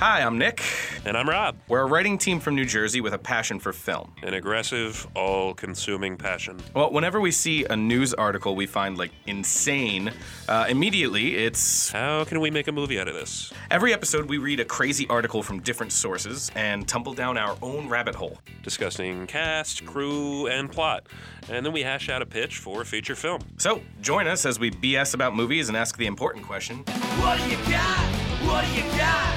Hi, I'm Nick. And I'm Rob. We're a writing team from New Jersey with a passion for film. An aggressive, all-consuming passion. Well, whenever we see a news article we find, like, insane, immediately it's... How can we make a movie out of this? Every episode we read a crazy article from different sources and tumble down our own rabbit hole. Discussing cast, crew, and plot. And then we hash out a pitch for a feature film. So, join us as we BS about movies and ask the important question. What do you got? What do you got?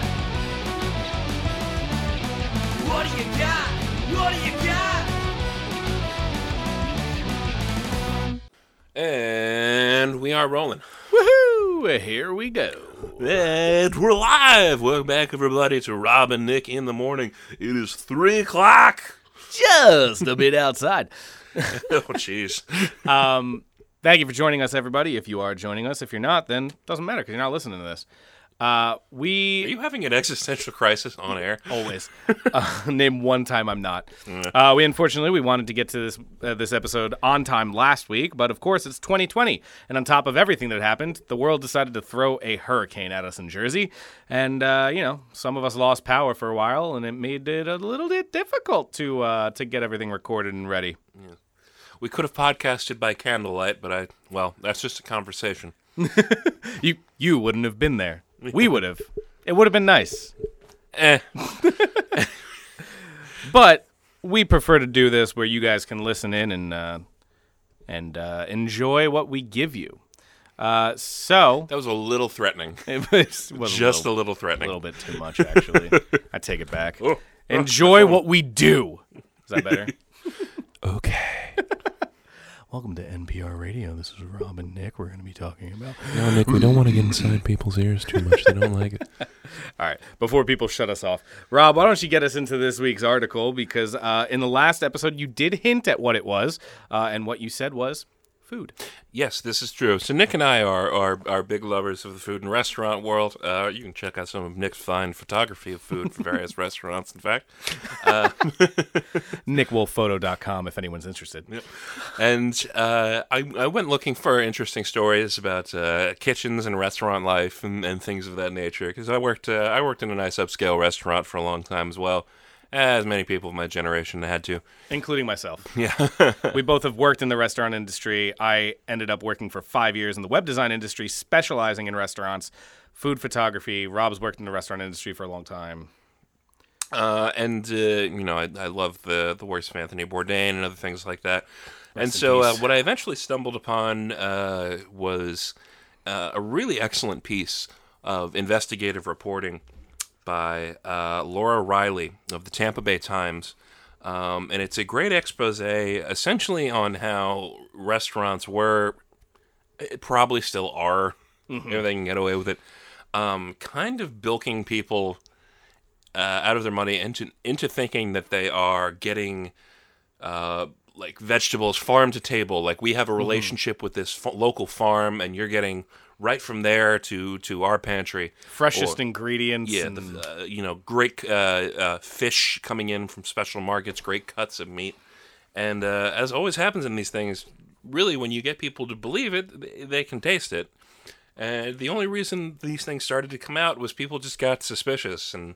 What do you got? What do you got? And we are rolling. Woohoo! Here we go. And we're live. Welcome back, everybody, to Rob and Nick in the morning. It is 3 o'clock. Just a bit outside. Oh, jeez. Thank you for joining us, everybody. If you are joining us, if you're not, then it doesn't matter because you're not listening to this. Are you having an existential crisis on air? Always. Name one time I'm not. We wanted to get to this episode on time last week, but of course it's 2020, and on top of everything that happened, the world decided to throw a hurricane at us in Jersey, and some of us lost power for a while, and it made it a little bit difficult to get everything recorded and ready. Yeah. We could have podcasted by candlelight, but that's just a conversation. You wouldn't have been there. We would have. It would have been nice. But we prefer to do this where you guys can listen in and enjoy what we give you. So that was a little threatening. It was just a little threatening. A little bit too much, actually. I take it back. Enjoy what we do. Is that better? Okay. Welcome to NPR Radio. This is Rob and Nick. We're going to be talking about... No, Nick, we don't want to get inside people's ears too much. They don't like it. All right. Before people shut us off, Rob, why don't you get us into this week's article? Because in the last episode, you did hint at what it was, and what you said was food. Yes, this is true. So Nick and I are big lovers of the food and restaurant world. You can check out some of Nick's fine photography of food for various restaurants, in fact. NickWolfPhoto.com if anyone's interested. Yep. And I went looking for interesting stories about kitchens and restaurant life and things of that nature, because I worked in a nice upscale restaurant for a long time as well. As many people of my generation had to. Including myself. Yeah. We both have worked in the restaurant industry. I ended up working for 5 years in the web design industry, specializing in restaurants, food photography. Rob's worked in the restaurant industry for a long time. I love the works of Anthony Bourdain and other things like that. Rest and so what I eventually stumbled upon was a really excellent piece of investigative reporting by Laura Riley of the Tampa Bay Times. And it's a great expose essentially on how restaurants were, probably still are, if they can get away with it, kind of bilking people out of their money into thinking that they are getting vegetables farm to table. Like, we have a relationship with this local farm and you're getting... right from there to our pantry. Freshest ingredients. Yeah, great fish coming in from special markets, great cuts of meat. And as always happens in these things, really when you get people to believe it, they can taste it. And the only reason these things started to come out was people just got suspicious. And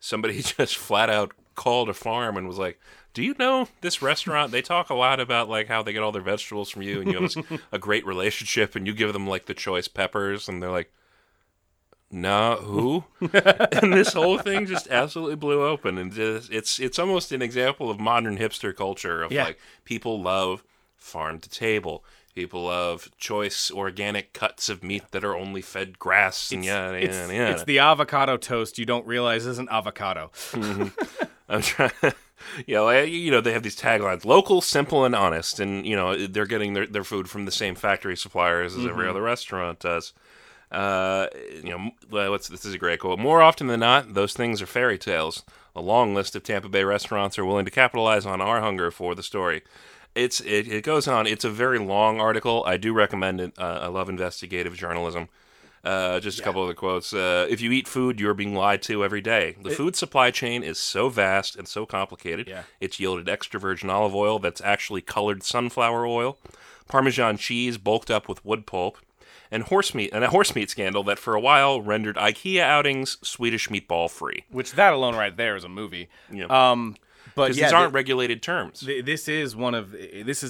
somebody just flat out called a farm and was like, do you know this restaurant? They talk a lot about like how they get all their vegetables from you, and you have a great relationship, and you give them like the choice peppers, and they're like, "Nah, who?" And this whole thing just absolutely blew open, and just, it's almost an example of modern hipster culture of people love farm to table. People love choice organic cuts of meat that are only fed grass, and yeah. It's the avocado toast you don't realize isn't avocado. Mm-hmm. I'm trying. They have these taglines: local, simple, and honest. And they're getting their food from the same factory suppliers as every other restaurant does. This is a great quote. More often than not, those things are fairy tales. A long list of Tampa Bay restaurants are willing to capitalize on our hunger for the story. It goes on. It's a very long article. I do recommend it. I love investigative journalism. Just a couple of the quotes. If you eat food, you're being lied to every day. The food supply chain is so vast and so complicated. Yeah. It's yielded extra virgin olive oil that's actually colored sunflower oil, Parmesan cheese bulked up with wood pulp, and a horse meat scandal that for a while rendered IKEA outings Swedish meatball free. Which that alone right there is a movie. Yeah. But yeah, these aren't regulated terms. This is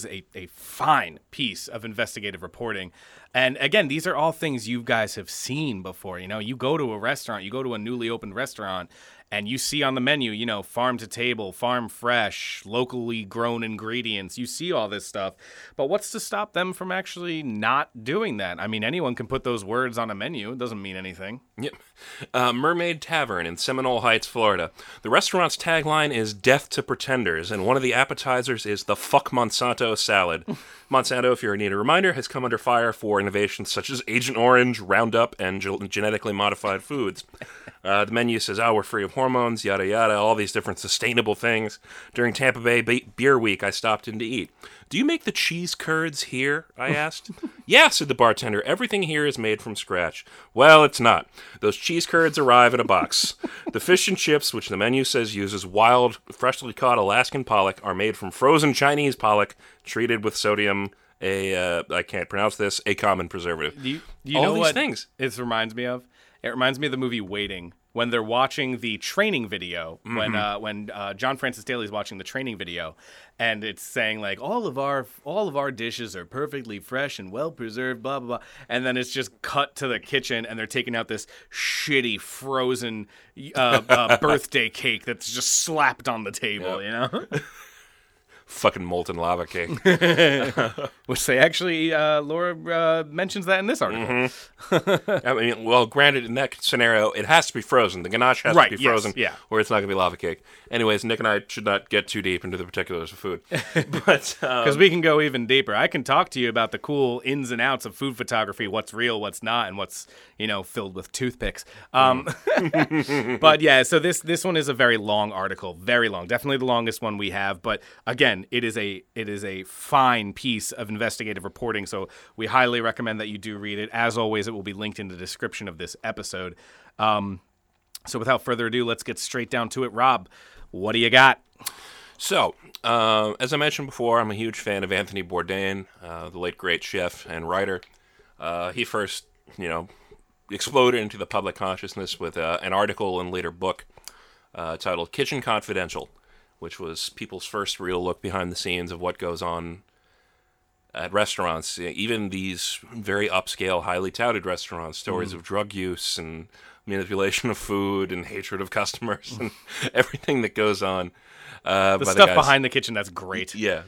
a fine piece of investigative reporting. And again, these are all things you guys have seen before. You know, you go to a restaurant, you go to a newly opened restaurant, and you see on the menu, you know, farm to table, farm fresh, locally grown ingredients. You see all this stuff. But what's to stop them from actually not doing that? I mean, anyone can put those words on a menu. It doesn't mean anything. Yep. Mermaid Tavern in Seminole Heights, Florida. The restaurant's tagline is "Death to Pretenders," and one of the appetizers is the Fuck Monsanto salad. Monsanto, if you need a reminder, has come under fire for innovations such as Agent Orange, Roundup, and genetically modified foods. The menu says, we're free of hormones, yada, yada, all these different sustainable things. During Tampa Bay Beer Week, I stopped in to eat. Do you make the cheese curds here? I asked. Yeah, said the bartender. Everything here is made from scratch. Well, it's not. Those cheese curds arrive in a box. The fish and chips, which the menu says uses wild, freshly caught Alaskan pollock, are made from frozen Chinese pollock treated with sodium, I can't pronounce this, a common preservative. Do you all know these what things? It reminds me of? It reminds me of the movie Waiting, when they're watching the training video, mm-hmm. when John Francis Daley's watching the training video, and it's saying like all of our dishes are perfectly fresh and well preserved, blah blah blah, and then it's just cut to the kitchen and they're taking out this shitty frozen birthday cake that's just slapped on the table, yep. You know. Fucking molten lava cake. Which they actually, Laura mentions that in this article. Mm-hmm. I mean, well, granted, in that scenario, it has to be frozen. The ganache has to be frozen, yeah. Or it's not going to be lava cake. Anyways, Nick and I should not get too deep into the particulars of food. Because we can go even deeper. I can talk to you about the cool ins and outs of food photography, what's real, what's not, and what's, you know, filled with toothpicks. But yeah, so this one is a very long article. Very long. Definitely the longest one we have. But again, it is a fine piece of investigative reporting, so we highly recommend that you do read it. As always, it will be linked in the description of this episode. So without further ado, let's get straight down to it. Rob, what do you got? So, as I mentioned before, I'm a huge fan of Anthony Bourdain, the late great chef and writer. He first, you know, exploded into the public consciousness with an article and later book titled Kitchen Confidential, which was people's first real look behind the scenes of what goes on at restaurants, even these very upscale, highly touted restaurants, stories of drug use and manipulation of food and hatred of customers and everything that goes on. The guys behind the kitchen, that's great. Yeah,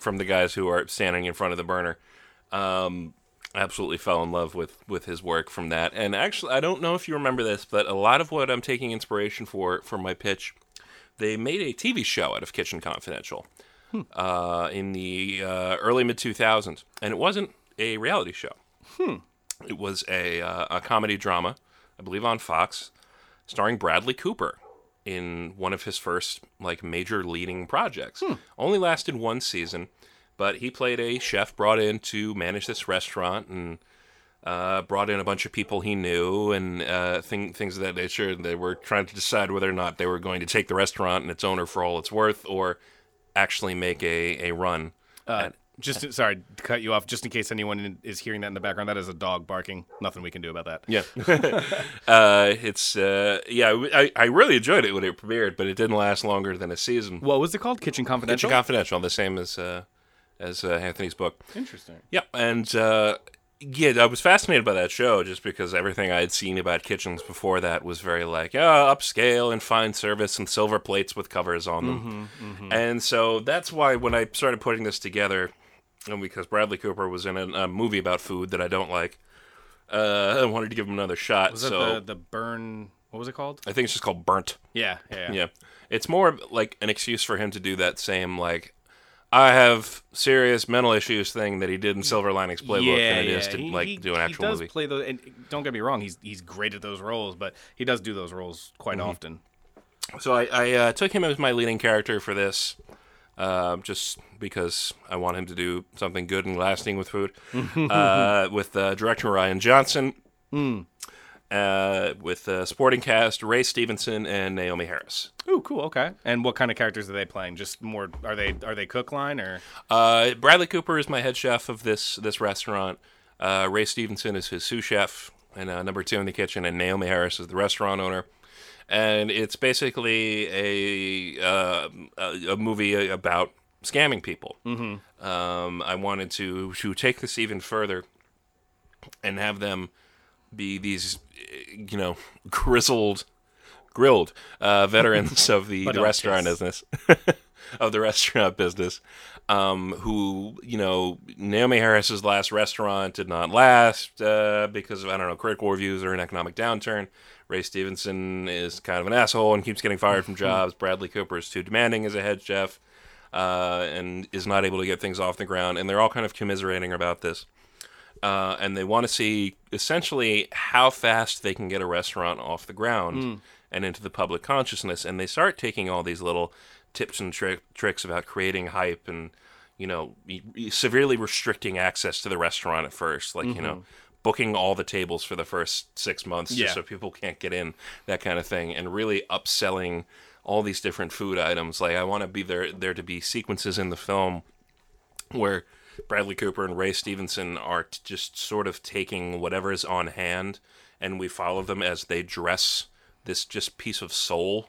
from the guys who are standing in front of the burner. I absolutely fell in love with his work from that. And actually, I don't know if you remember this, but a lot of what I'm taking inspiration for my pitch, they made a TV show out of Kitchen Confidential in the early mid-2000s, and it wasn't a reality show. It was a comedy drama, I believe on Fox, starring Bradley Cooper in one of his first like major leading projects. Only lasted one season, but he played a chef brought in to manage this restaurant and brought in a bunch of people he knew and things of that nature. They were trying to decide whether or not they were going to take the restaurant and its owner for all it's worth or actually make a run. Sorry to cut you off, just in case anyone is hearing that in the background. That is a dog barking. Nothing we can do about that. Yeah. I really enjoyed it when it premiered, but it didn't last longer than a season. What was it called? Kitchen Confidential? Kitchen Confidential, the same as Anthony's book. Interesting. Yeah, and... yeah, I was fascinated by that show just because everything I had seen about kitchens before that was very like, upscale and fine service and silver plates with covers on them. Mm-hmm. And so that's why when I started putting this together, and because Bradley Cooper was in a movie about food that I don't like, I wanted to give him another shot. Was that the Burn... What was it called? I think it's just called Burnt. Yeah. It's more like an excuse for him to do that same like, I have serious mental issues thing that he did in Silver Linings Playbook than it is to do an actual movie. He does play those, and don't get me wrong, he's great at those roles, but he does do those roles quite often. So I took him as my leading character for this, just because I want him to do something good and lasting with food, with director Ryan Johnson, with a supporting cast, Ray Stevenson and Naomi Harris. Oh, cool. Okay. And what kind of characters are they playing? Just more? Are they cook line or? Bradley Cooper is my head chef of this restaurant. Ray Stevenson is his sous chef and number two in the kitchen, and Naomi Harris is the restaurant owner. And it's basically a movie about scamming people. Mm-hmm. I wanted to take this even further and have them be these, you know, grilled veterans of the restaurant business, who, you know, Naomi Harris's last restaurant did not last because of, I don't know, critical reviews or an economic downturn. Ray Stevenson is kind of an asshole and keeps getting fired from jobs. Bradley Cooper is too demanding as a head chef and is not able to get things off the ground. And they're all kind of commiserating about this. And they want to see essentially how fast they can get a restaurant off the ground and into the public consciousness. And they start taking all these little tips and tricks about creating hype and, you know, severely restricting access to the restaurant at first. Like, you know, booking all the tables for the first 6 months just so people can't get in, that kind of thing. And really upselling all these different food items. Like, I want to be there to be sequences in the film where Bradley Cooper and Ray Stevenson are just sort of taking whatever is on hand, and we follow them as they dress this just piece of soul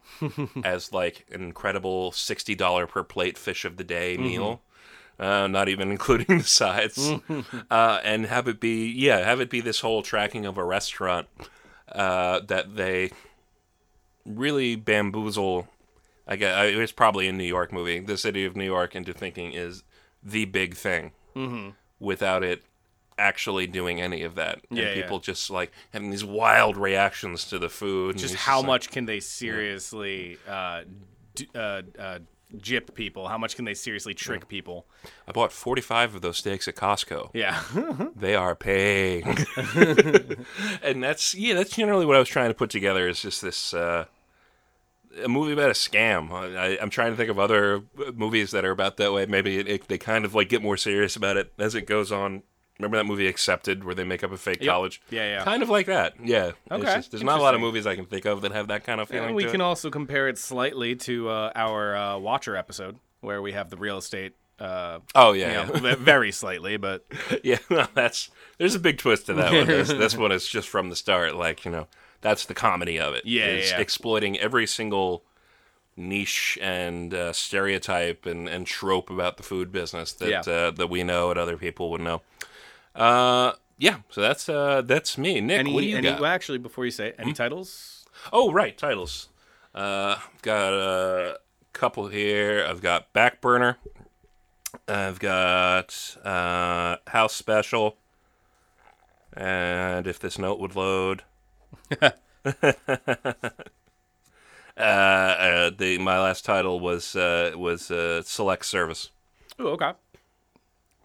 as like an incredible $60 per plate fish of the day meal, not even including the sides, and have it be this whole tracking of a restaurant that they really bamboozle. I guess it's probably a New York movie, the city of New York, into thinking is the big thing without it actually doing any of that. And people just like having these wild reactions to the food. Just how much can they seriously gyp people? How much can they seriously trick people? I bought 45 of those steaks at Costco. Yeah. They are paying. And that's generally what I was trying to put together, is just this a movie about a scam. I'm trying to think of other movies that are about that way. Maybe they kind of like get more serious about it as it goes on. Remember that movie Accepted, where they make up a fake college? Yeah. Kind of like that. Yeah. Okay. There's not a lot of movies I can think of that have that kind of feeling. And we can also compare it slightly to our Watcher episode, where we have the real estate. Very slightly, but there's a big twist to that one. This one is just from the start, like, you know. That's the comedy of it. It's exploiting every single niche and stereotype and trope about the food business that we know and other people would know. So that's me, Nick. What do you got? Well, actually, before you say, any titles? Oh, right, titles. I've got a couple here. I've got Back Burner. I've got House Special. And if this note would load. My last title was Select Service. Oh, okay.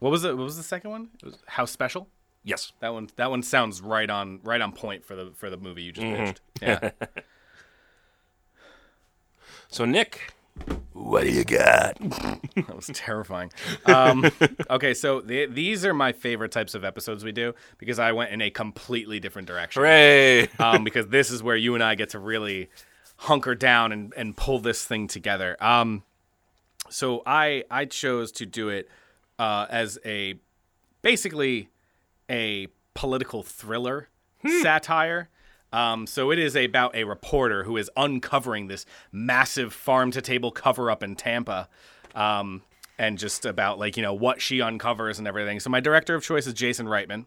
What was the second one? It was House Special? Yes. That one sounds right on point for the movie you just pitched. Yeah. So, Nick, what do you got? That was terrifying. Okay, so these are my favorite types of episodes we do, because I went in a completely different direction. Hooray! Because this is where you and I get to really hunker down and pull this thing together. So I chose to do it as basically a political thriller satire. So it is about a reporter who is uncovering this massive farm-to-table cover-up in Tampa, and just about, like, you know, what she uncovers and everything. So my director of choice is Jason Reitman.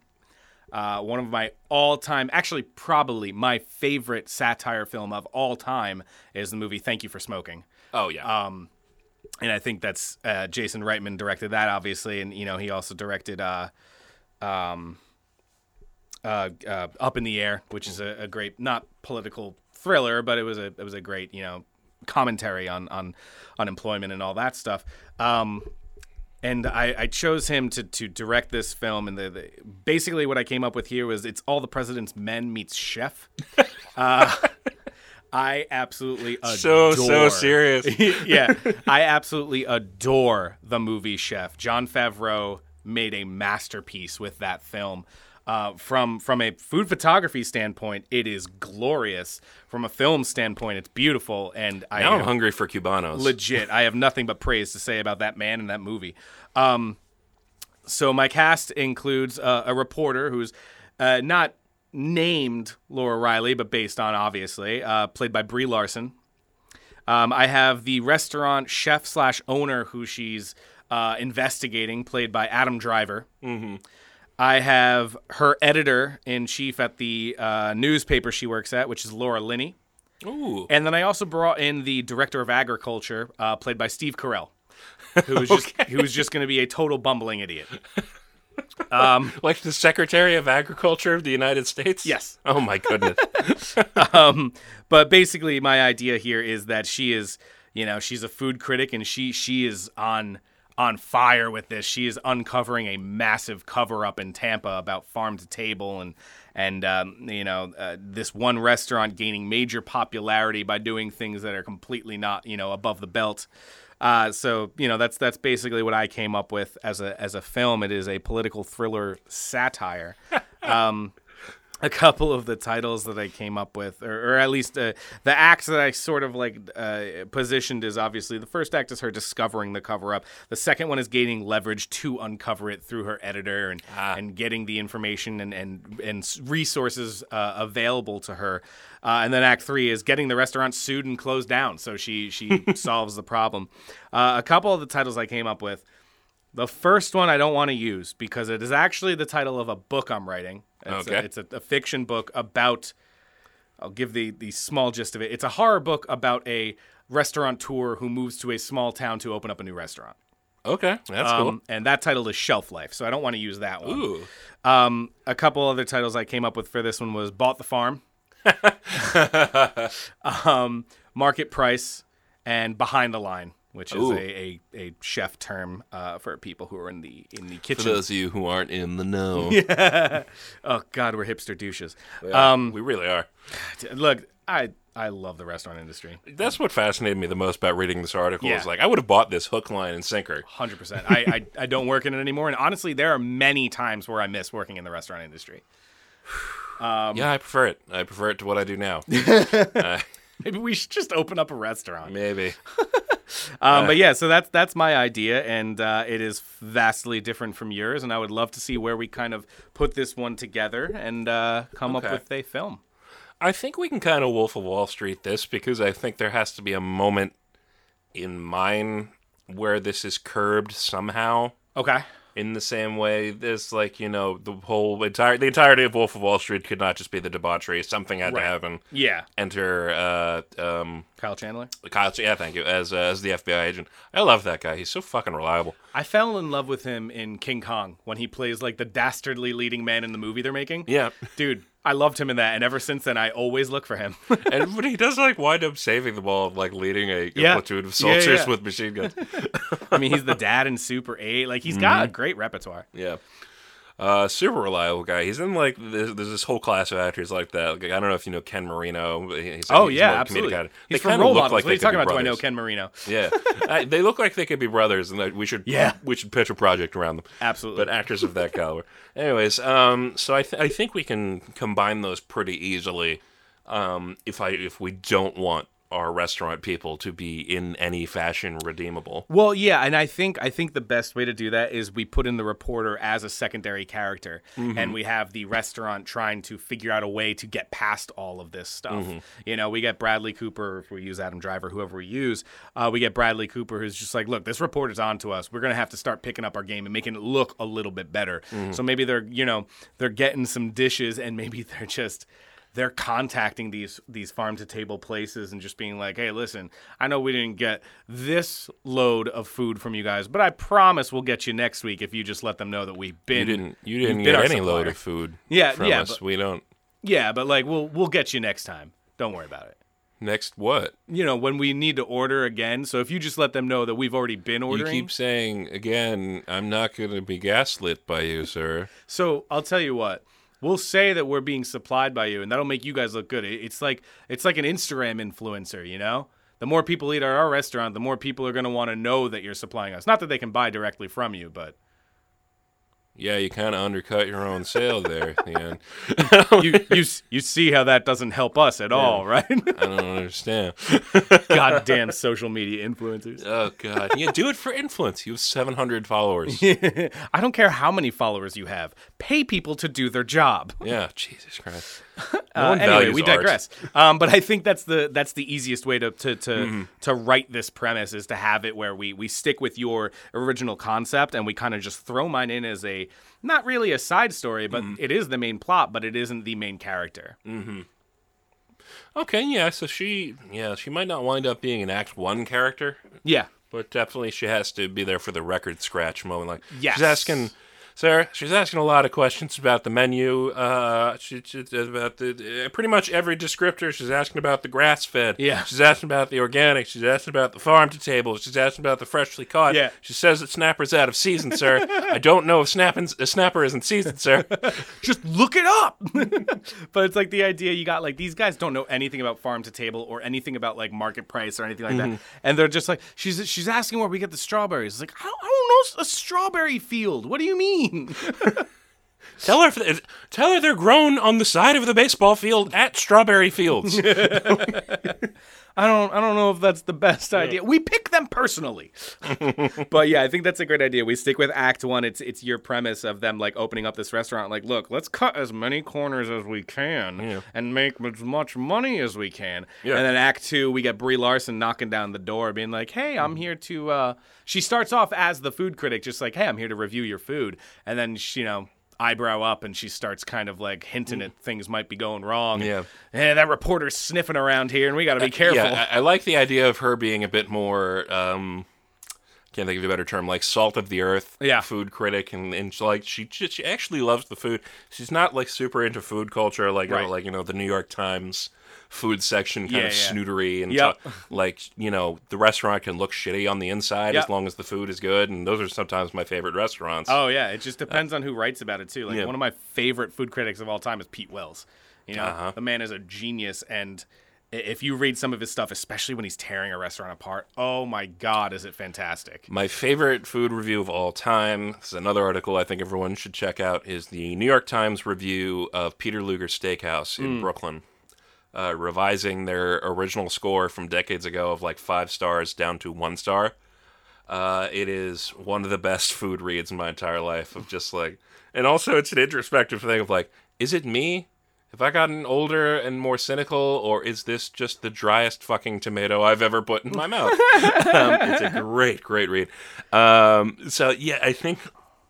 One of my all-time, actually probably my favorite satire film of all time is the movie Thank You for Smoking. Oh, yeah. And I think that's Jason Reitman directed that, obviously, and, you know, he also directed Up in the Air, which is a great, not political thriller, but it was a great, you know, commentary on unemployment and all that stuff. And I chose him to direct this film. And the basically what I came up with here was it's All the President's Men meets Chef. I absolutely adore. So serious. Yeah, I absolutely adore the movie Chef. Jon Favreau made a masterpiece with that film. From a food photography standpoint, it is glorious. From a film standpoint, it's beautiful. And I'm hungry for Cubanos. Legit, I have nothing but praise to say about that man and that movie. So my cast includes a reporter who's not named Laura Riley, but based on, obviously, played by Brie Larson. I have the restaurant chef slash owner who she's investigating, played by Adam Driver. Mm-hmm. I have her editor-in-chief at the newspaper she works at, which is Laura Linney. Ooh. And then I also brought in the director of agriculture, played by Steve Carell, who was just going to be a total bumbling idiot. Like the Secretary of Agriculture of the United States? Yes. Oh, my goodness. But basically, my idea here is that she is, you know, she's a food critic, and she is on fire with this. She is uncovering a massive cover-up in Tampa about farm to table and this one restaurant gaining major popularity by doing things that are completely not, you know, above the belt. So, you know, that's basically what I came up with as a film. It is a political thriller satire. A couple of the titles that I came up with, or at least the acts that I sort of like positioned, is obviously the first act is her discovering the cover-up. The second one is gaining leverage to uncover it through her editor and getting the information and resources available to her. And then act three is getting the restaurant sued and closed down, so she solves the problem. A couple of the titles I came up with. The first one I don't want to use because it is actually the title of a book I'm writing. It's a fiction book about, I'll give the small gist of it. It's a horror book about a restaurateur who moves to a small town to open up a new restaurant. Okay, that's cool. And that title is Shelf Life, so I don't want to use that one. Ooh. A couple other titles I came up with for this one was Bought the Farm, Market Price, and Behind the Line, which is a chef term for people who are in the kitchen. For those of you who aren't in the know. Yeah. Oh, God, we're hipster douches. Yeah, we really are. Look, I love the restaurant industry. That's what fascinated me the most about reading this article. Yeah. Is like, I would have bought this hook, line, and sinker. 100%. I don't work in it anymore. And honestly, there are many times where I miss working in the restaurant industry. Yeah, I prefer it. I prefer it to what I do now. Maybe we should just open up a restaurant. Maybe. But yeah, so that's my idea, and it is vastly different from yours, and I would love to see where we kind of put this one together and come up with a film. I think we can kind of Wolf of Wall Street this, because I think there has to be a moment in mine where this is curbed somehow. Okay. In the same way, this, like, you know, the entirety of Wolf of Wall Street could not just be the debauchery. Something had to happen. Yeah. Enter Kyle Chandler. Yeah, thank you. As the FBI agent, I love that guy. He's so fucking reliable. I fell in love with him in King Kong when he plays like the dastardly leading man in the movie they're making. Yeah, dude. I loved him in that, and ever since then, I always look for him. And but he does like wind up saving the ball, like leading a platoon of soldiers with machine guns. I mean, he's the dad in Super 8. Like, he's got a great repertoire. Yeah, super reliable guy. He's in like there's this whole class of actors like that. Like, I don't know if you know Ken Marino. He's yeah, absolutely. Comedic. He's from Role Models. Like, what are you talking about? Brothers. Do I know Ken Marino? Yeah, they look like they could be brothers, and that we should pitch a project around them. Absolutely, but actors of that caliber. Anyways, so I think we can combine those pretty easily. If we don't want our restaurant people to be in any fashion redeemable. Well, yeah, and I think the best way to do that is we put in the reporter as a secondary character, and we have the restaurant trying to figure out a way to get past all of this stuff. Mm-hmm. You know, we get Bradley Cooper, if we use Adam Driver, whoever we use, we get Bradley Cooper who's just like, look, this reporter's on to us. We're going to have to start picking up our game and making it look a little bit better. Mm-hmm. So maybe they're getting some dishes, and maybe they're just... They're contacting these farm-to-table places and just being like, hey, listen, I know we didn't get this load of food from you guys, but I promise we'll get you next week if you just let them know that we've been... You didn't get any supplier. Load of food from us. But, we don't... Yeah, but like we'll get you next time. Don't worry about it. Next what? You know, when we need to order again. So if you just let them know that we've already been ordering. You keep saying, again, I'm not going to be gaslit by you, sir. So I'll tell you what. We'll say that we're being supplied by you, and that'll make you guys look good. It's like an Instagram influencer, you know? The more people eat at our restaurant, the more people are going to want to know that you're supplying us. Not that they can buy directly from you, but Yeah, you kind of undercut your own sale there at the end. you see how that doesn't help us at all, right? I don't understand. Goddamn social media influencers. Oh, God. Yeah, do it for influence. You have 700 followers. I don't care how many followers you have. Pay people to do their job. Yeah, Jesus Christ. Anyway, we digress. But I think that's the easiest way to write this premise is to have it where we stick with your original concept and we kind of just throw mine in as a not really a side story, but it is the main plot, but it isn't the main character. Mm-hmm. Okay, yeah. So she might not wind up being an Act 1 character. Yeah, but definitely she has to be there for the record scratch moment. Like, yes. She's asking a lot of questions about the menu, about the pretty much every descriptor. She's asking about the grass-fed. Yeah. She's asking about the organic. She's asking about the farm-to-table. She's asking about the freshly caught. Yeah. She says that snapper's out of season, sir. I don't know if snapper is in season, sir. Just look it up. But it's like the idea you got, like, these guys don't know anything about farm-to-table or anything about, like, market price or anything like that. And they're just like, she's asking where we get the strawberries. It's like, I don't know a strawberry field. What do you mean? Tell her they're grown on the side of the baseball field at strawberry fields. I don't know if that's the best idea. We pick them personally. But yeah, I think that's a great idea. We stick with Act 1. It's your premise of them like opening up this restaurant. Like, look, let's cut as many corners as we can and make as much money as we can. Yeah. And then Act 2, we get Brie Larson knocking down the door being like, hey, I'm here to... She starts off as the food critic, just like, hey, I'm here to review your food. And then, she, you know... eyebrow up and she starts kind of like hinting at things might be going wrong. Yeah. That reporter's sniffing around here and we got to be careful. Yeah, I like the idea of her being a bit more, can't think of a better term, like salt of the earth food critic. And she, like, she actually loves the food. She's not like super into food culture, like, right. Like, you know, the New York Times food section kind of snootery and like, you know, the restaurant can look shitty on the inside as long as the food is good, and those are sometimes my favorite restaurants. Oh yeah, it just depends on who writes about it too. Like one of my favorite food critics of all time is Pete Wells. You know, the man is a genius, and if you read some of his stuff, especially when he's tearing a restaurant apart, oh my God, is it fantastic. My favorite food review of all time, this is another article I think everyone should check out, is the New York Times review of Peter Luger's Steakhouse in Brooklyn. Revising their original score from decades ago of like 5 stars down to 1 star. It is one of the best food reads in my entire life of just like, and also it's an introspective thing of like, is it me? Have I gotten older and more cynical, or is this just the driest fucking tomato I've ever put in my mouth? It's a great, great read. So yeah, I think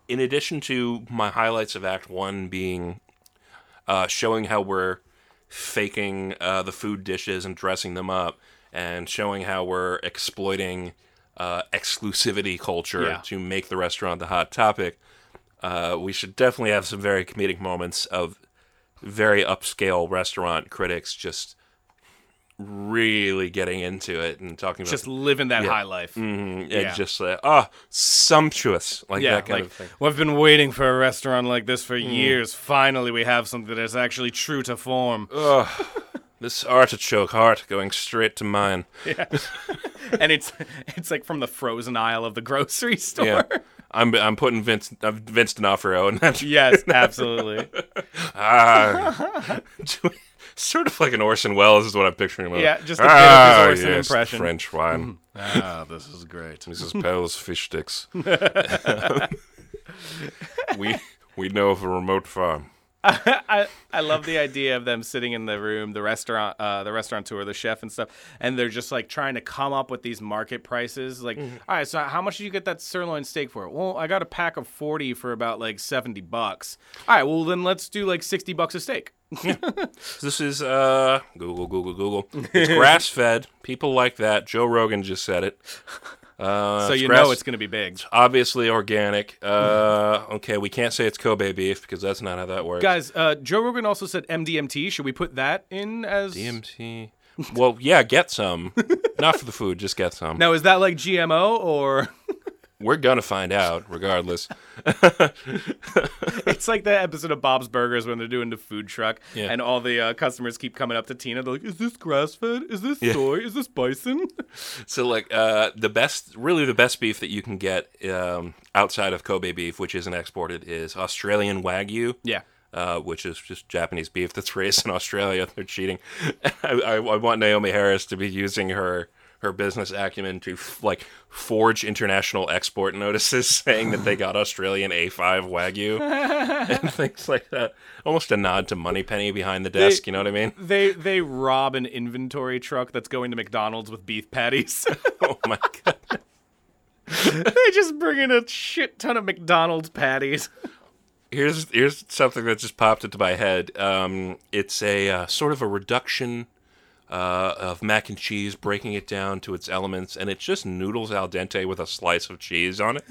in addition to my highlights of Act 1 being showing how we're faking the food dishes and dressing them up and showing how we're exploiting exclusivity culture to make the restaurant the hot topic, we should definitely have some very comedic moments of very upscale restaurant critics just really getting into it and talking about just living that high life. Mm-hmm. Yeah. And just like, sumptuous. Like that kind of thing. Well, I've been waiting for a restaurant like this for years. Finally, we have something that's actually true to form. Ugh. This artichoke heart going straight to mine. Yeah. And it's like from the frozen aisle of the grocery store. Yeah. I'm putting Vince D'Onofrio in that. Yes, absolutely. Sort of like an Orson Welles is what I'm picturing him. Yeah, just a Orson impression. French wine. This is great. Mrs. Pell's fish sticks. We know of a remote farm. I love the idea of them sitting in the room, the restaurateur, the chef and stuff, and they're just like trying to come up with these market prices. Like, all right, so how much did you get that sirloin steak for? Well, I got a pack of 40 for about like $70. All right, well then let's do like $60 a steak. Yeah. So this is Google. It's grass fed. People like that. Joe Rogan just said it. So you know it's going to be big. It's obviously organic. Okay, we can't say it's Kobe beef because that's not how that works. Guys, Joe Rogan also said MDMT. Should we put that in as... DMT. Well, yeah, get some. Not for the food, just get some. Now, is that like GMO or... We're going to find out regardless. It's like that episode of Bob's Burgers when they're doing the food truck and all the customers keep coming up to Tina. They're like, is this grass-fed? Is this soy? Is this bison? So like the best beef that you can get outside of Kobe beef, which isn't exported, is Australian Wagyu. Yeah. Which is just Japanese beef that's raised in Australia. They're cheating. I want Naomi Harris to be using her business acumen to forge international export notices saying that they got Australian A5 Wagyu and things like that. Almost a nod to Moneypenny behind the desk, you know what I mean? They rob an inventory truck that's going to McDonald's with beef patties. Oh my God. They just bring in a shit ton of McDonald's patties. Here's something that just popped into my head. It's a sort of a reduction of mac and cheese, breaking it down to its elements, and it's just noodles al dente with a slice of cheese on it,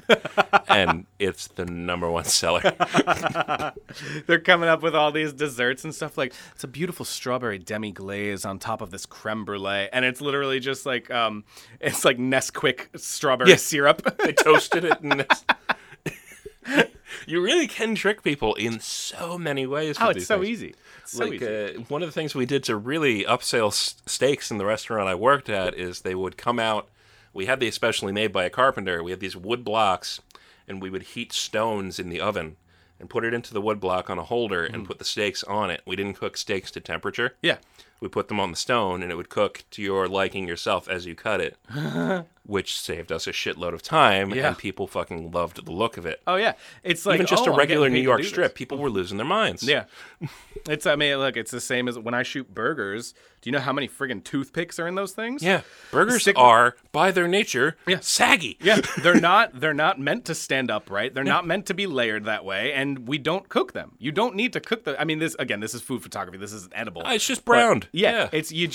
and it's the #1 seller. They're coming up with all these desserts and stuff. Like, it's a beautiful strawberry demi glaze on top of this creme brulee, and it's literally just like it's like Nesquik strawberry syrup. They toasted it. You really can trick people in so many ways. Oh, it's so easy. One of the things we did to really upsell steaks in the restaurant I worked at is they would come out. We had these specially made by a carpenter. We had these wood blocks, and we would heat stones in the oven and put it into the wood block on a holder and put the steaks on it. We didn't cook steaks to temperature. Yeah. We put them on the stone, and it would cook to your liking yourself as you cut it, which saved us a shitload of time, and people fucking loved the look of it. Oh, yeah. It's like, even just a regular New York strip, people were losing their minds. Yeah. It's the same as when I shoot burgers. Do you know how many friggin' toothpicks are in those things? Yeah. Burgers are, by their nature, saggy. Yeah. They're not meant to stand upright. They're not meant to be layered that way, and we don't cook them. You don't need to cook them. I mean, this is food photography. This isn't edible. It's just browned. It's you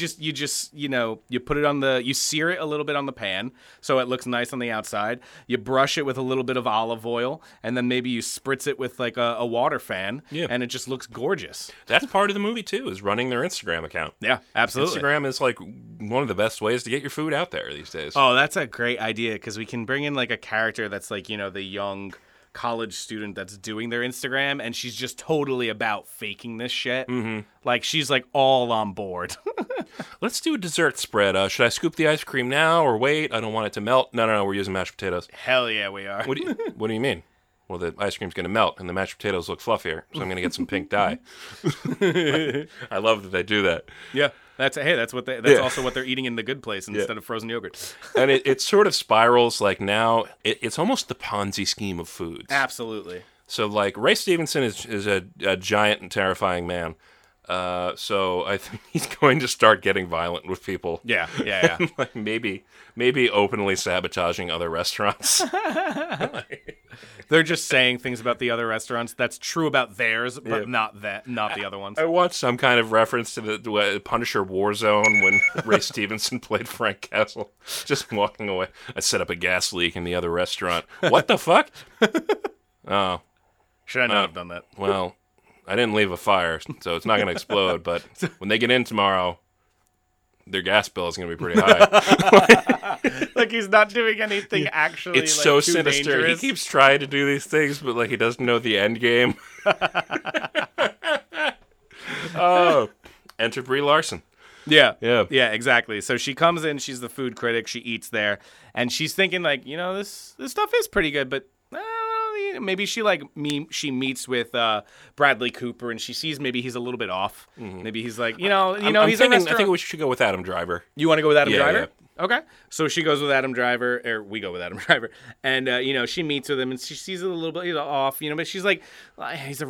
put it on you sear it a little bit on the pan so it looks nice on the outside. You brush it with a little bit of olive oil, and then maybe you spritz it with like a water fan, and it just looks gorgeous. That's part of the movie too, is running their Instagram account. Yeah, absolutely. Instagram is like one of the best ways to get your food out there these days. Oh, that's a great idea, because we can bring in like a character that's like, you know, the young college student that's doing their Instagram, and she's just totally about faking this shit. Mm-hmm. Like, she's like all on board. Let's do a dessert spread. Should I scoop the ice cream now or wait? I don't want it to melt. No, we're using mashed potatoes. Hell yeah, we are. What do you mean? Well, the ice cream's going to melt, and the mashed potatoes look fluffier, so I'm going to get some pink dye. I love that they do that. Yeah. That's also what they're eating in The Good Place instead of frozen yogurt. And it sort of spirals. Like, now it's almost the Ponzi scheme of foods. Absolutely. So like, Ray Stevenson is a giant and terrifying man. So I think he's going to start getting violent with people. Yeah. And like maybe openly sabotaging other restaurants. They're just saying things about the other restaurants that's true about theirs, but not the other ones. I watched some kind of reference to the Punisher Warzone when Ray Stevenson played Frank Castle, just walking away. I set up a gas leak in the other restaurant. What the fuck? Oh, should I not have done that? Well. I didn't leave a fire, so it's not going to explode, but when they get in tomorrow, their gas bill is going to be pretty high. Like, he's not doing anything actually. It's like, so too sinister. Dangerous. He keeps trying to do these things, but like, he doesn't know the end game. Oh, enter Brie Larson. Yeah, exactly. So she comes in, she's the food critic, she eats there, and she's thinking like, you know, this stuff is pretty good, but maybe she meets with Bradley Cooper, and she sees maybe he's a little bit off. Mm-hmm. Maybe he's like, I'm he's thinking, I think we should go with Adam Driver. You want to go with Adam Driver? Yeah. Okay. So she goes with Adam Driver, or we go with Adam Driver, and she meets with him, and she sees him a little bit off, but she's like, he's a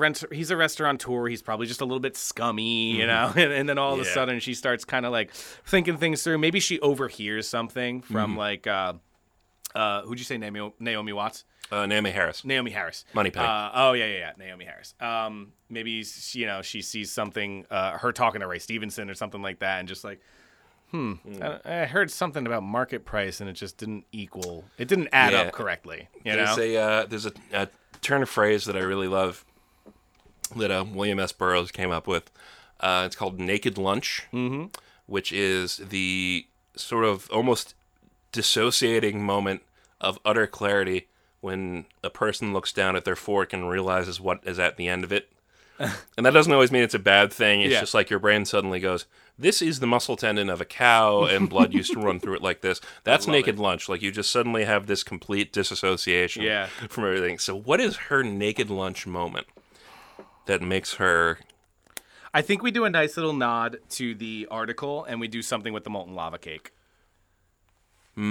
restaurateur, he's probably just a little bit scummy, and then all of a sudden she starts kind of like thinking things through. Maybe she overhears something from like who'd you say, Naomi Watts? Naomi Harris. Money Penny. Naomi Harris. Maybe, she sees something, her talking to Ray Stevenson or something like that, and just like, I heard something about market price, and it just didn't equal, it didn't add up correctly. There's a turn of phrase that I really love that William S. Burroughs came up with. It's called Naked Lunch, which is the sort of almost dissociating moment of utter clarity when a person looks down at their fork and realizes what is at the end of it. And that doesn't always mean it's a bad thing. It's just like your brain suddenly goes, this is the muscle tendon of a cow, and blood used to run through it like this. That's naked lunch. Like, you just suddenly have this complete disassociation from everything. So what is her naked lunch moment that makes her... I think we do a nice little nod to the article, and we do something with the molten lava cake. Okay.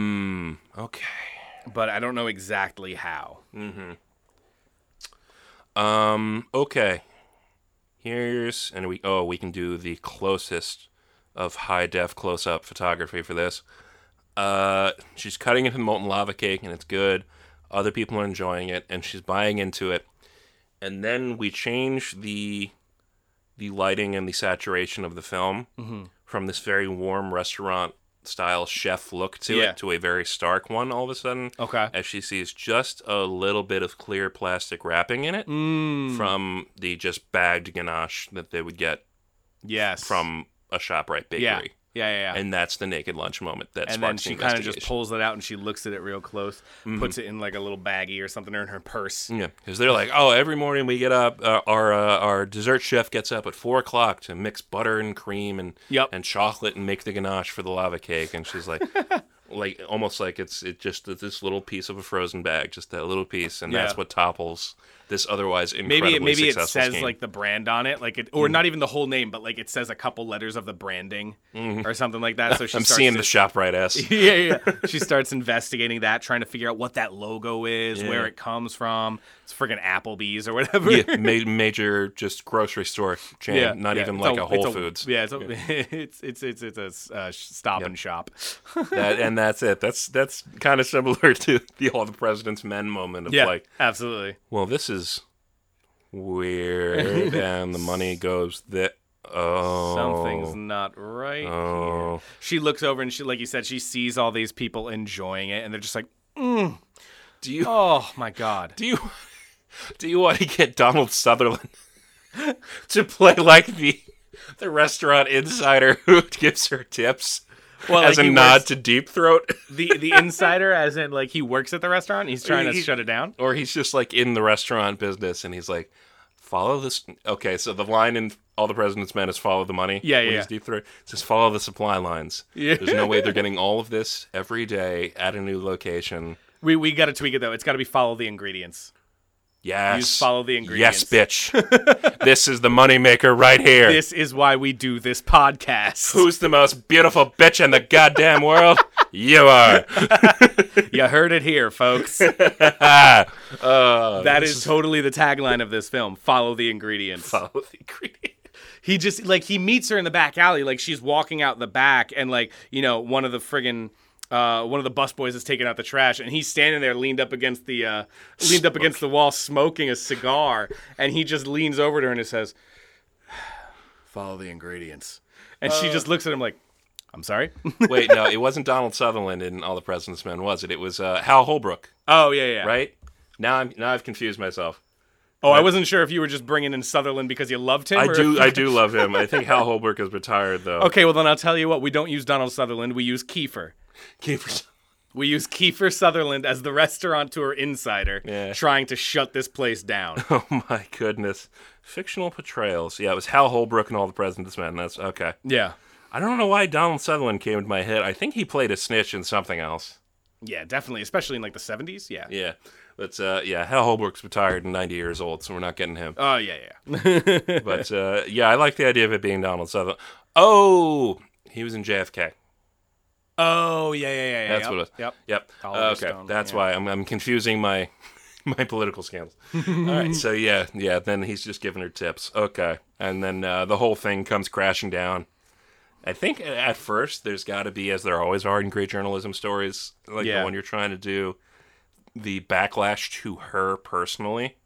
But I don't know exactly how. Okay. Here's, and we can do the closest of high-def close-up photography for this. She's cutting into the molten lava cake, and it's good. Other people are enjoying it, and she's buying into it. And then we change the lighting and the saturation of the film from this very warm restaurant-style chef look to it to a very stark one all of a sudden. Okay. As she sees just a little bit of clear plastic wrapping in it from the just bagged ganache that they would get from a ShopRite bakery. Yeah. And that's the naked lunch moment. That and then she kind of just pulls it out and she looks at it real close, puts it in like a little baggie or something or in her purse. Yeah, because they're like, oh, every morning we get up, our dessert chef gets up at 4 o'clock to mix butter and cream and chocolate and make the ganache for the lava cake. And she's like, like almost like it's just this little piece of a frozen bag, just that little piece. And that's what topples this otherwise incredibly successful Maybe it says scheme. Like the brand on it, like it, or not even the whole name, but like it says a couple letters of the branding or something like that. So she the ShopRite S. Yeah. She starts investigating that, trying to figure out what that logo is, where it comes from. It's friggin' Applebee's or whatever. Yeah, major just grocery store chain, not even like a Whole Foods. It's a stop and shop. And that's it. That's kind of similar to the All the President's Men moment of absolutely. Well, this is weird, and the money goes that. Oh, something's not right. Here. She looks over and she, like you said, she sees all these people enjoying it, and they're just like, "Do you? Oh my God! Do you want to get Donald Sutherland to play like the restaurant insider who gives her tips?" Well, as like a nod to Deep Throat, the insider, as in like he works at the restaurant, and he's trying to shut it down, or he's just like in the restaurant business, and he's like, "Follow this." Okay, so the line in All the President's Men is "Follow the money." Yeah. Deep Throat, it says "Follow the supply lines." Yeah. There's no way they're getting all of this every day at a new location. We got to tweak it though. It's got to be "Follow the ingredients." Yes. You follow the ingredients. Yes, bitch. This is the moneymaker right here. This is why we do this podcast. Who's the most beautiful bitch in the goddamn world? You are. You heard it here, folks. That is totally the tagline of this film. Follow the ingredients. Follow the ingredients. He just, like, he meets her in the back alley. Like, she's walking out the back, and, like, you know, one of the busboys is taking out the trash, and he's standing there leaned up against the wall, smoking a cigar, and he just leans over to her and he says, "Follow the ingredients." And she just looks at him like, "I'm sorry." Wait, no, it wasn't Donald Sutherland in All the President's Men, was it? It was Hal Holbrook. Oh yeah. Right? Now I've confused myself. Oh, I wasn't sure if you were just bringing in Sutherland because you loved him. I do love him. I think Hal Holbrook is retired though. Okay, well then I'll tell you what. We don't use Donald Sutherland. We use Kiefer. We use Kiefer Sutherland as the restaurateur insider trying to shut this place down. Oh, my goodness. Fictional portrayals. Yeah, it was Hal Holbrook and All the President's Men. That's okay. Yeah. I don't know why Donald Sutherland came to my head. I think he played a snitch in something else. Yeah, definitely. Especially in like the 70s. Yeah. Yeah. But Hal Holbrook's retired and 90 years old, so we're not getting him. Oh, yeah. But I like the idea of it being Donald Sutherland. Oh, he was in JFK. Oh, yeah. That's what it was. Yep. Okay, that's why I'm confusing my political scandals. All right, so yeah, then he's just giving her tips. Okay, and then the whole thing comes crashing down. I think at first there's got to be, as there always are in great journalism stories, like the one you're trying to do, the backlash to her personally.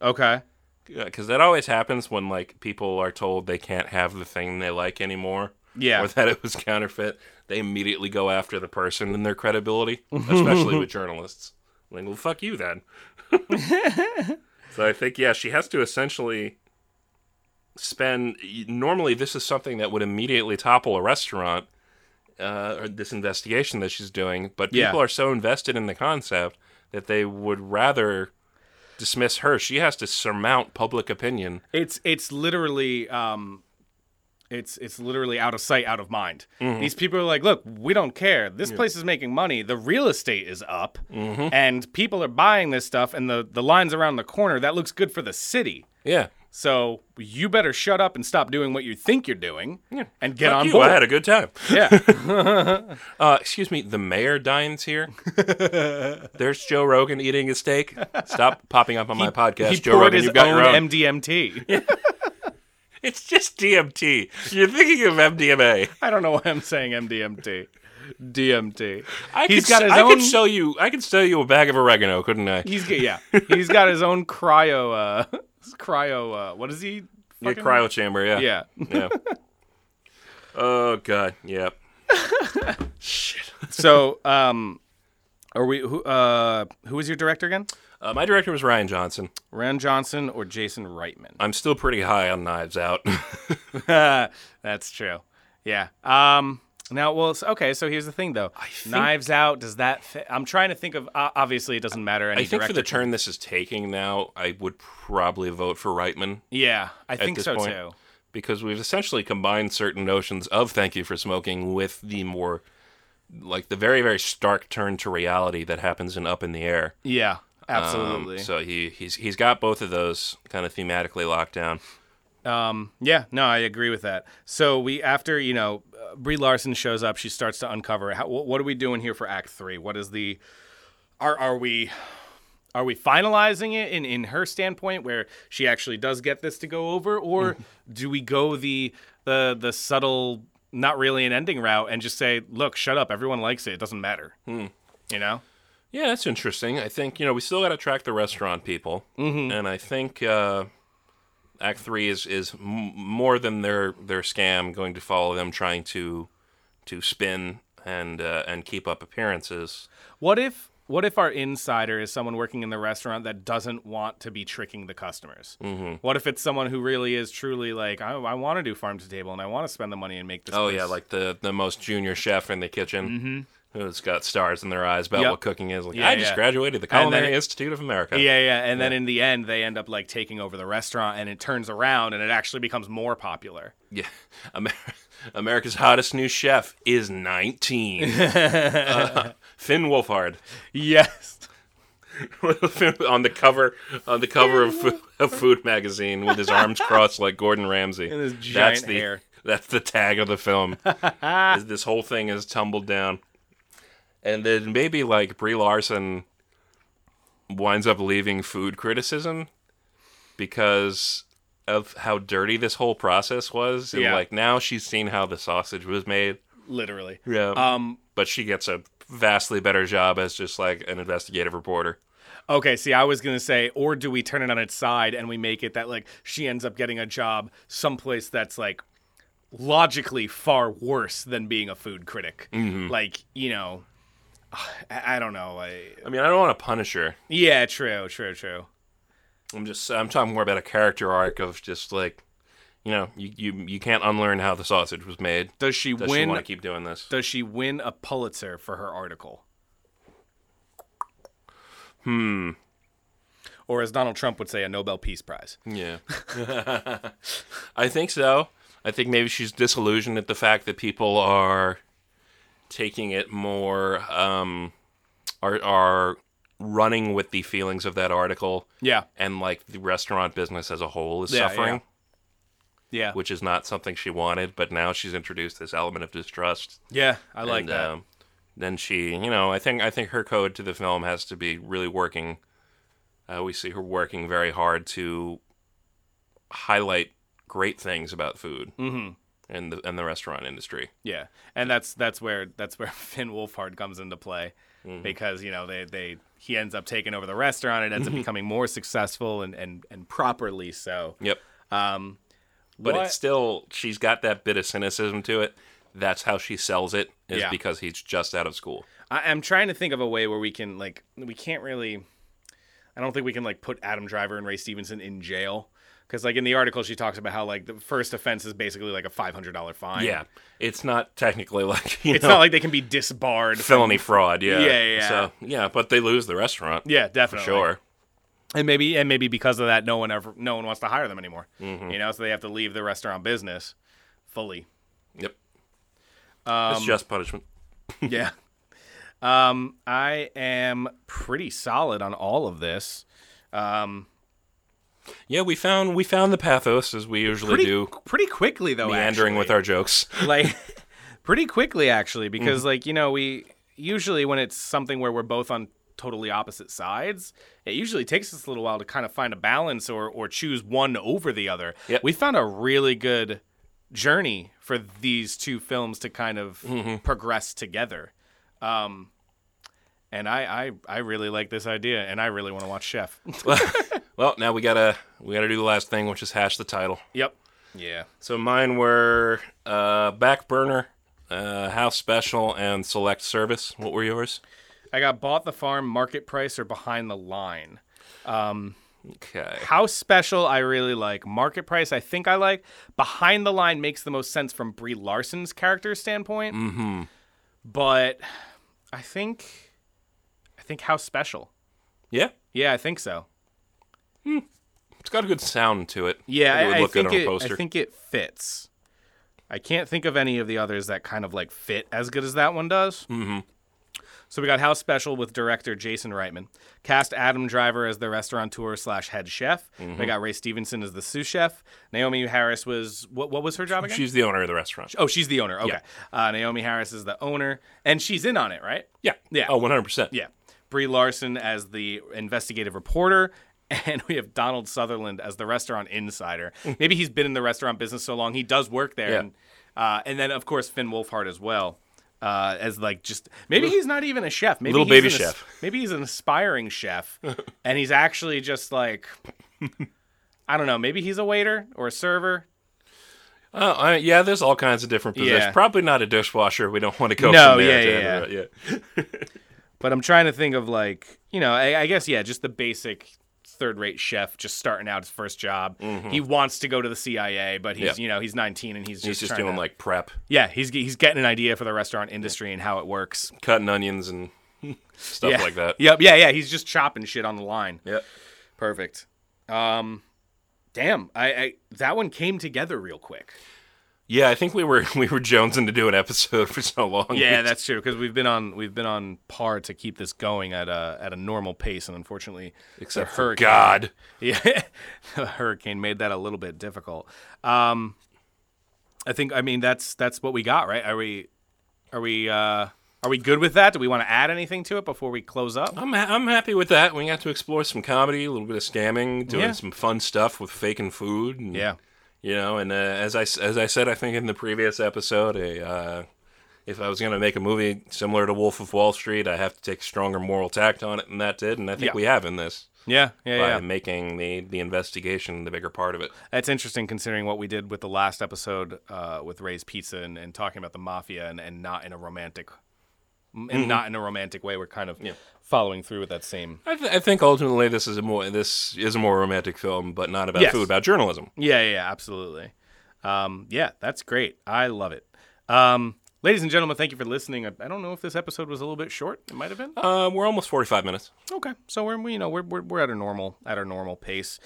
Okay. Because that always happens when like people are told they can't have the thing they like anymore. Yeah. Or that it was counterfeit. They immediately go after the person and their credibility, especially with journalists. Like, well, fuck you then. So I think, she has to essentially spend... Normally, this is something that would immediately topple a restaurant, or this investigation that she's doing, but people are so invested in the concept that they would rather dismiss her. She has to surmount public opinion. It's literally out of sight, out of mind. Mm-hmm. These people are like, look, we don't care. This place is making money. The real estate is up, and people are buying this stuff, and the line's around the corner. That looks good for the city. Yeah. So you better shut up and stop doing what you think you're doing and get on board. I had a good time. Yeah. Excuse me, the mayor dines here. There's Joe Rogan eating his steak. Stop popping up on my podcast, Joe Rogan. You've got your own MDMT. Yeah. It's just DMT. You're thinking of MDMA. I don't know why I'm saying MDMT. DMT. I could sell you a bag of oregano, couldn't I? He's got his own cryo. What is he? Fucking? Yeah, cryo chamber. Yeah. Yeah. Oh God. Yeah. Shit. So, who was your director again? My director was Ryan Johnson. Ryan Johnson or Jason Reitman? I'm still pretty high on Knives Out. That's true. Yeah. So here's the thing, though. Knives Out, does that fit? I'm trying to think of, obviously, it doesn't matter. I think for the turn this is taking now, I would probably vote for Reitman. Yeah, I think so, too. Because we've essentially combined certain notions of Thank You for Smoking with the more, like, the very, very stark turn to reality that happens in Up in the Air. Yeah. Absolutely. So he's got both of those kind of thematically locked down. Yeah, no, I agree with that. So Brie Larson shows up. She starts to uncover. What are we doing here for Act 3? What is the are we finalizing it in her standpoint where she actually does get this to go over, or do we go the subtle, not really an ending route and just say, look, shut up, everyone likes it. It doesn't matter. You know. Yeah, that's interesting. I think, we still got to track the restaurant people. Mm-hmm. And I think Act 3 is more than their scam going to follow them trying to spin and keep up appearances. What if our insider is someone working in the restaurant that doesn't want to be tricking the customers? Mm-hmm. What if it's someone who really is truly like, I want to do farm to table and I want to spend the money and make this place. Yeah, like the most junior chef in the kitchen. Mm-hmm. Who's got stars in their eyes about what cooking is. Like, I just graduated the Culinary Institute of America. And then in the end, they end up like taking over the restaurant, and it turns around, and it actually becomes more popular. Yeah, America's hottest new chef is 19. Finn Wolfhard. Yes. on the cover of Food Magazine with his arms crossed like Gordon Ramsay. And his giant hair. That's the tag of the film. This whole thing is tumbled down. And then maybe, like, Brie Larson winds up leaving food criticism because of how dirty this whole process was. And, now she's seen how the sausage was made. Literally. Yeah. But she gets a vastly better job as just, like, an investigative reporter. Okay, see, I was going to say, or do we turn it on its side and we make it that, like, she ends up getting a job someplace that's, like, logically far worse than being a food critic. Mm-hmm. Like, I don't know. I mean, I don't want to punish her. Yeah, true. I'm talking more about a character arc of just like, you can't unlearn how the sausage was made. Does she want to keep doing this? Does she win a Pulitzer for her article? Or as Donald Trump would say, a Nobel Peace Prize. Yeah. I think so. I think maybe she's disillusioned at the fact that people are taking it more, are running with the feelings of that article. Yeah. And, like, the restaurant business as a whole is suffering. Yeah. Which is not something she wanted, but now she's introduced this element of distrust. Yeah, I like that. Then she, I think her code to the film has to be really working. We see her working very hard to highlight great things about food. Mm-hmm. And the restaurant industry. Yeah, and that's where Finn Wolfhard comes into play, because he ends up taking over the restaurant. It ends up becoming more successful and properly so. Yep. But it's still, she's got that bit of cynicism to it. That's how she sells it, is because he's just out of school. I'm trying to think of a way where we can I don't think we can like put Adam Driver and Ray Stevenson in jail. Because, like, in the article, she talks about how, like, the first offense is basically, like, a $500 fine. Yeah. It's not technically, like, you know, it's not like they can be disbarred. Felony fraud, yeah. Yeah. So, yeah, but they lose the restaurant. Yeah, definitely. For sure. And maybe because of that, no one wants to hire them anymore. Mm-hmm. You know, so they have to leave the restaurant business fully. Yep. It's just punishment. Yeah. I am pretty solid on all of this. Yeah, we found the pathos as we usually do. Pretty quickly though, meandering actually. With our jokes. Like pretty quickly actually, because like, you know, we usually when it's something where we're both on totally opposite sides, it usually takes us a little while to kind of find a balance or choose one over the other. Yep. We found a really good journey for these two films to kind of progress together. And I really like this idea, and I really want to watch Chef. Well, now we gotta do the last thing, which is hash the title. Yep. Yeah. So mine were Back Burner, House Special, and Select Service. What were yours? I got Bought the Farm, Market Price, or Behind the Line. Okay. House Special, I really like. Market Price, I think I like. Behind the Line makes the most sense from Brie Larson's character standpoint. Mm-hmm. But I think House Special. Yeah? Yeah, I think so. It's got a good sound to it. Yeah, I think it fits. I can't think of any of the others that kind of like fit as good as that one does. Mm-hmm. So we got House Special with director Jason Reitman. Cast Adam Driver as the restaurateur/head chef. Mm-hmm. We got Ray Stevenson as the sous chef. Naomi Harris was... What was her job again? She's the owner of the restaurant. Oh, she's the owner. Okay. Yeah. Naomi Harris is the owner. And she's in on it, right? Yeah. Yeah. Oh, 100%. Yeah. Brie Larson as the investigative reporter. And we have Donald Sutherland as the restaurant insider. Maybe he's been in the restaurant business so long. He does work there. Yeah. And then, of course, Finn Wolfhard as well. As like just maybe he's not even a chef. Maybe little baby chef. Maybe he's an aspiring chef, and he's actually just like I don't know. Maybe he's a waiter or a server. Yeah, there's all kinds of different positions. Yeah. Probably not a dishwasher. We don't want to go from there. Yeah. But I'm trying to think of like you know I guess yeah just the basic third-rate chef just starting out his first job. Mm-hmm. He wants to go to the CIA, but he's you know he's 19 and he's just doing like prep. Yeah, he's getting an idea for the restaurant industry and how it works, cutting onions and stuff like that. Yep, yeah. He's just chopping shit on the line. Yep, perfect. Damn, I that one came together real quick. Yeah, I think we were jonesing to do an episode for so long. Yeah, that's true because we've been on par to keep this going at a normal pace, and unfortunately, except the hurricane, for God, yeah, the hurricane made that a little bit difficult. I mean that's what we got, right? Are we good with that? Do we want to add anything to it before we close up? I'm happy with that. We got to explore some comedy, a little bit of scamming, doing some fun stuff with faking food. And... Yeah. You know, and as I said, I think in the previous episode, if I was going to make a movie similar to Wolf of Wall Street, I have to take a stronger moral tact on it than that did, and I think we have in this. Yeah. By making the investigation the bigger part of it. That's interesting considering what we did with the last episode with Ray's Pizza and talking about the mafia and not in a romantic way. We're kind of following through with that same. I think ultimately this is a more romantic film, but not about food, about journalism. Yeah, absolutely. Yeah, that's great. I love it. Ladies and gentlemen, thank you for listening. I don't know if this episode was a little bit short. It might have been. We're almost 45 minutes. Okay, so we're at our normal pace.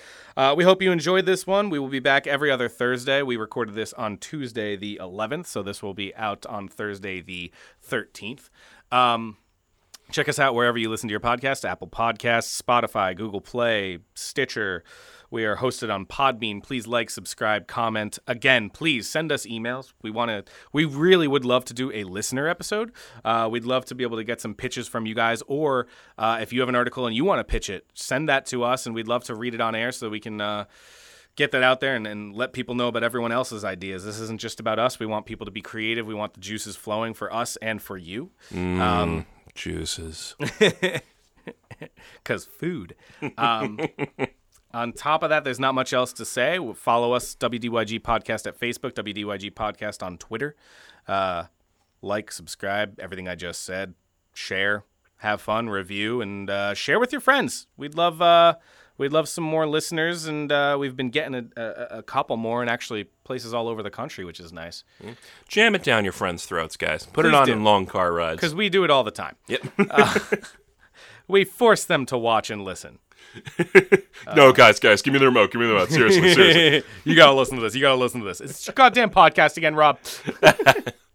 We hope you enjoyed this one. We will be back every other Thursday. We recorded this on Tuesday the 11th, so this will be out on Thursday the 13th. Check us out wherever you listen to your podcast, Apple Podcasts, Spotify, Google Play, Stitcher. We are hosted on Podbean. Please like, subscribe, comment. Again, please send us emails. We really would love to do a listener episode. We'd love to be able to get some pitches from you guys, or if you have an article and you want to pitch it, send that to us, and we'd love to read it on air so that we can get that out there and let people know about everyone else's ideas. This isn't just about us. We want people to be creative. We want the juices flowing for us and for you. Juices. Because food. On top of that, there's not much else to say. Follow us, WDYG Podcast at Facebook, WDYG Podcast on Twitter. Like, subscribe, everything I just said. Share. have fun, review, and share with your friends. We'd love some more listeners, and we've been getting a couple more, and actually places all over the country, which is nice. Mm. Jam it down your friends' throats, guys. Put it on in long car rides. Because we do it all the time. Yep. We force them to watch and listen. No, guys, give me the remote. Seriously. You got to listen to this. It's a goddamn podcast again, Rob.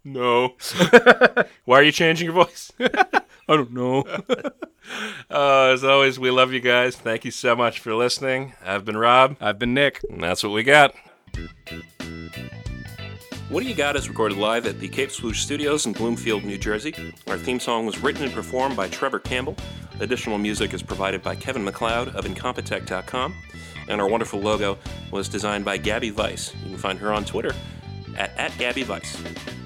No. Why are you changing your voice? I don't know. As always, we love you guys. Thank you so much for listening. I've been Rob. I've been Nick. And that's what we got. What Do You Got is recorded live at the Cape Swoosh Studios in Bloomfield, New Jersey. Our theme song was written and performed by Trevor Campbell. Additional music is provided by Kevin MacLeod of Incompetech.com. And our wonderful logo was designed by Gabby Weiss. You can find her on Twitter at @GabbyVeiss.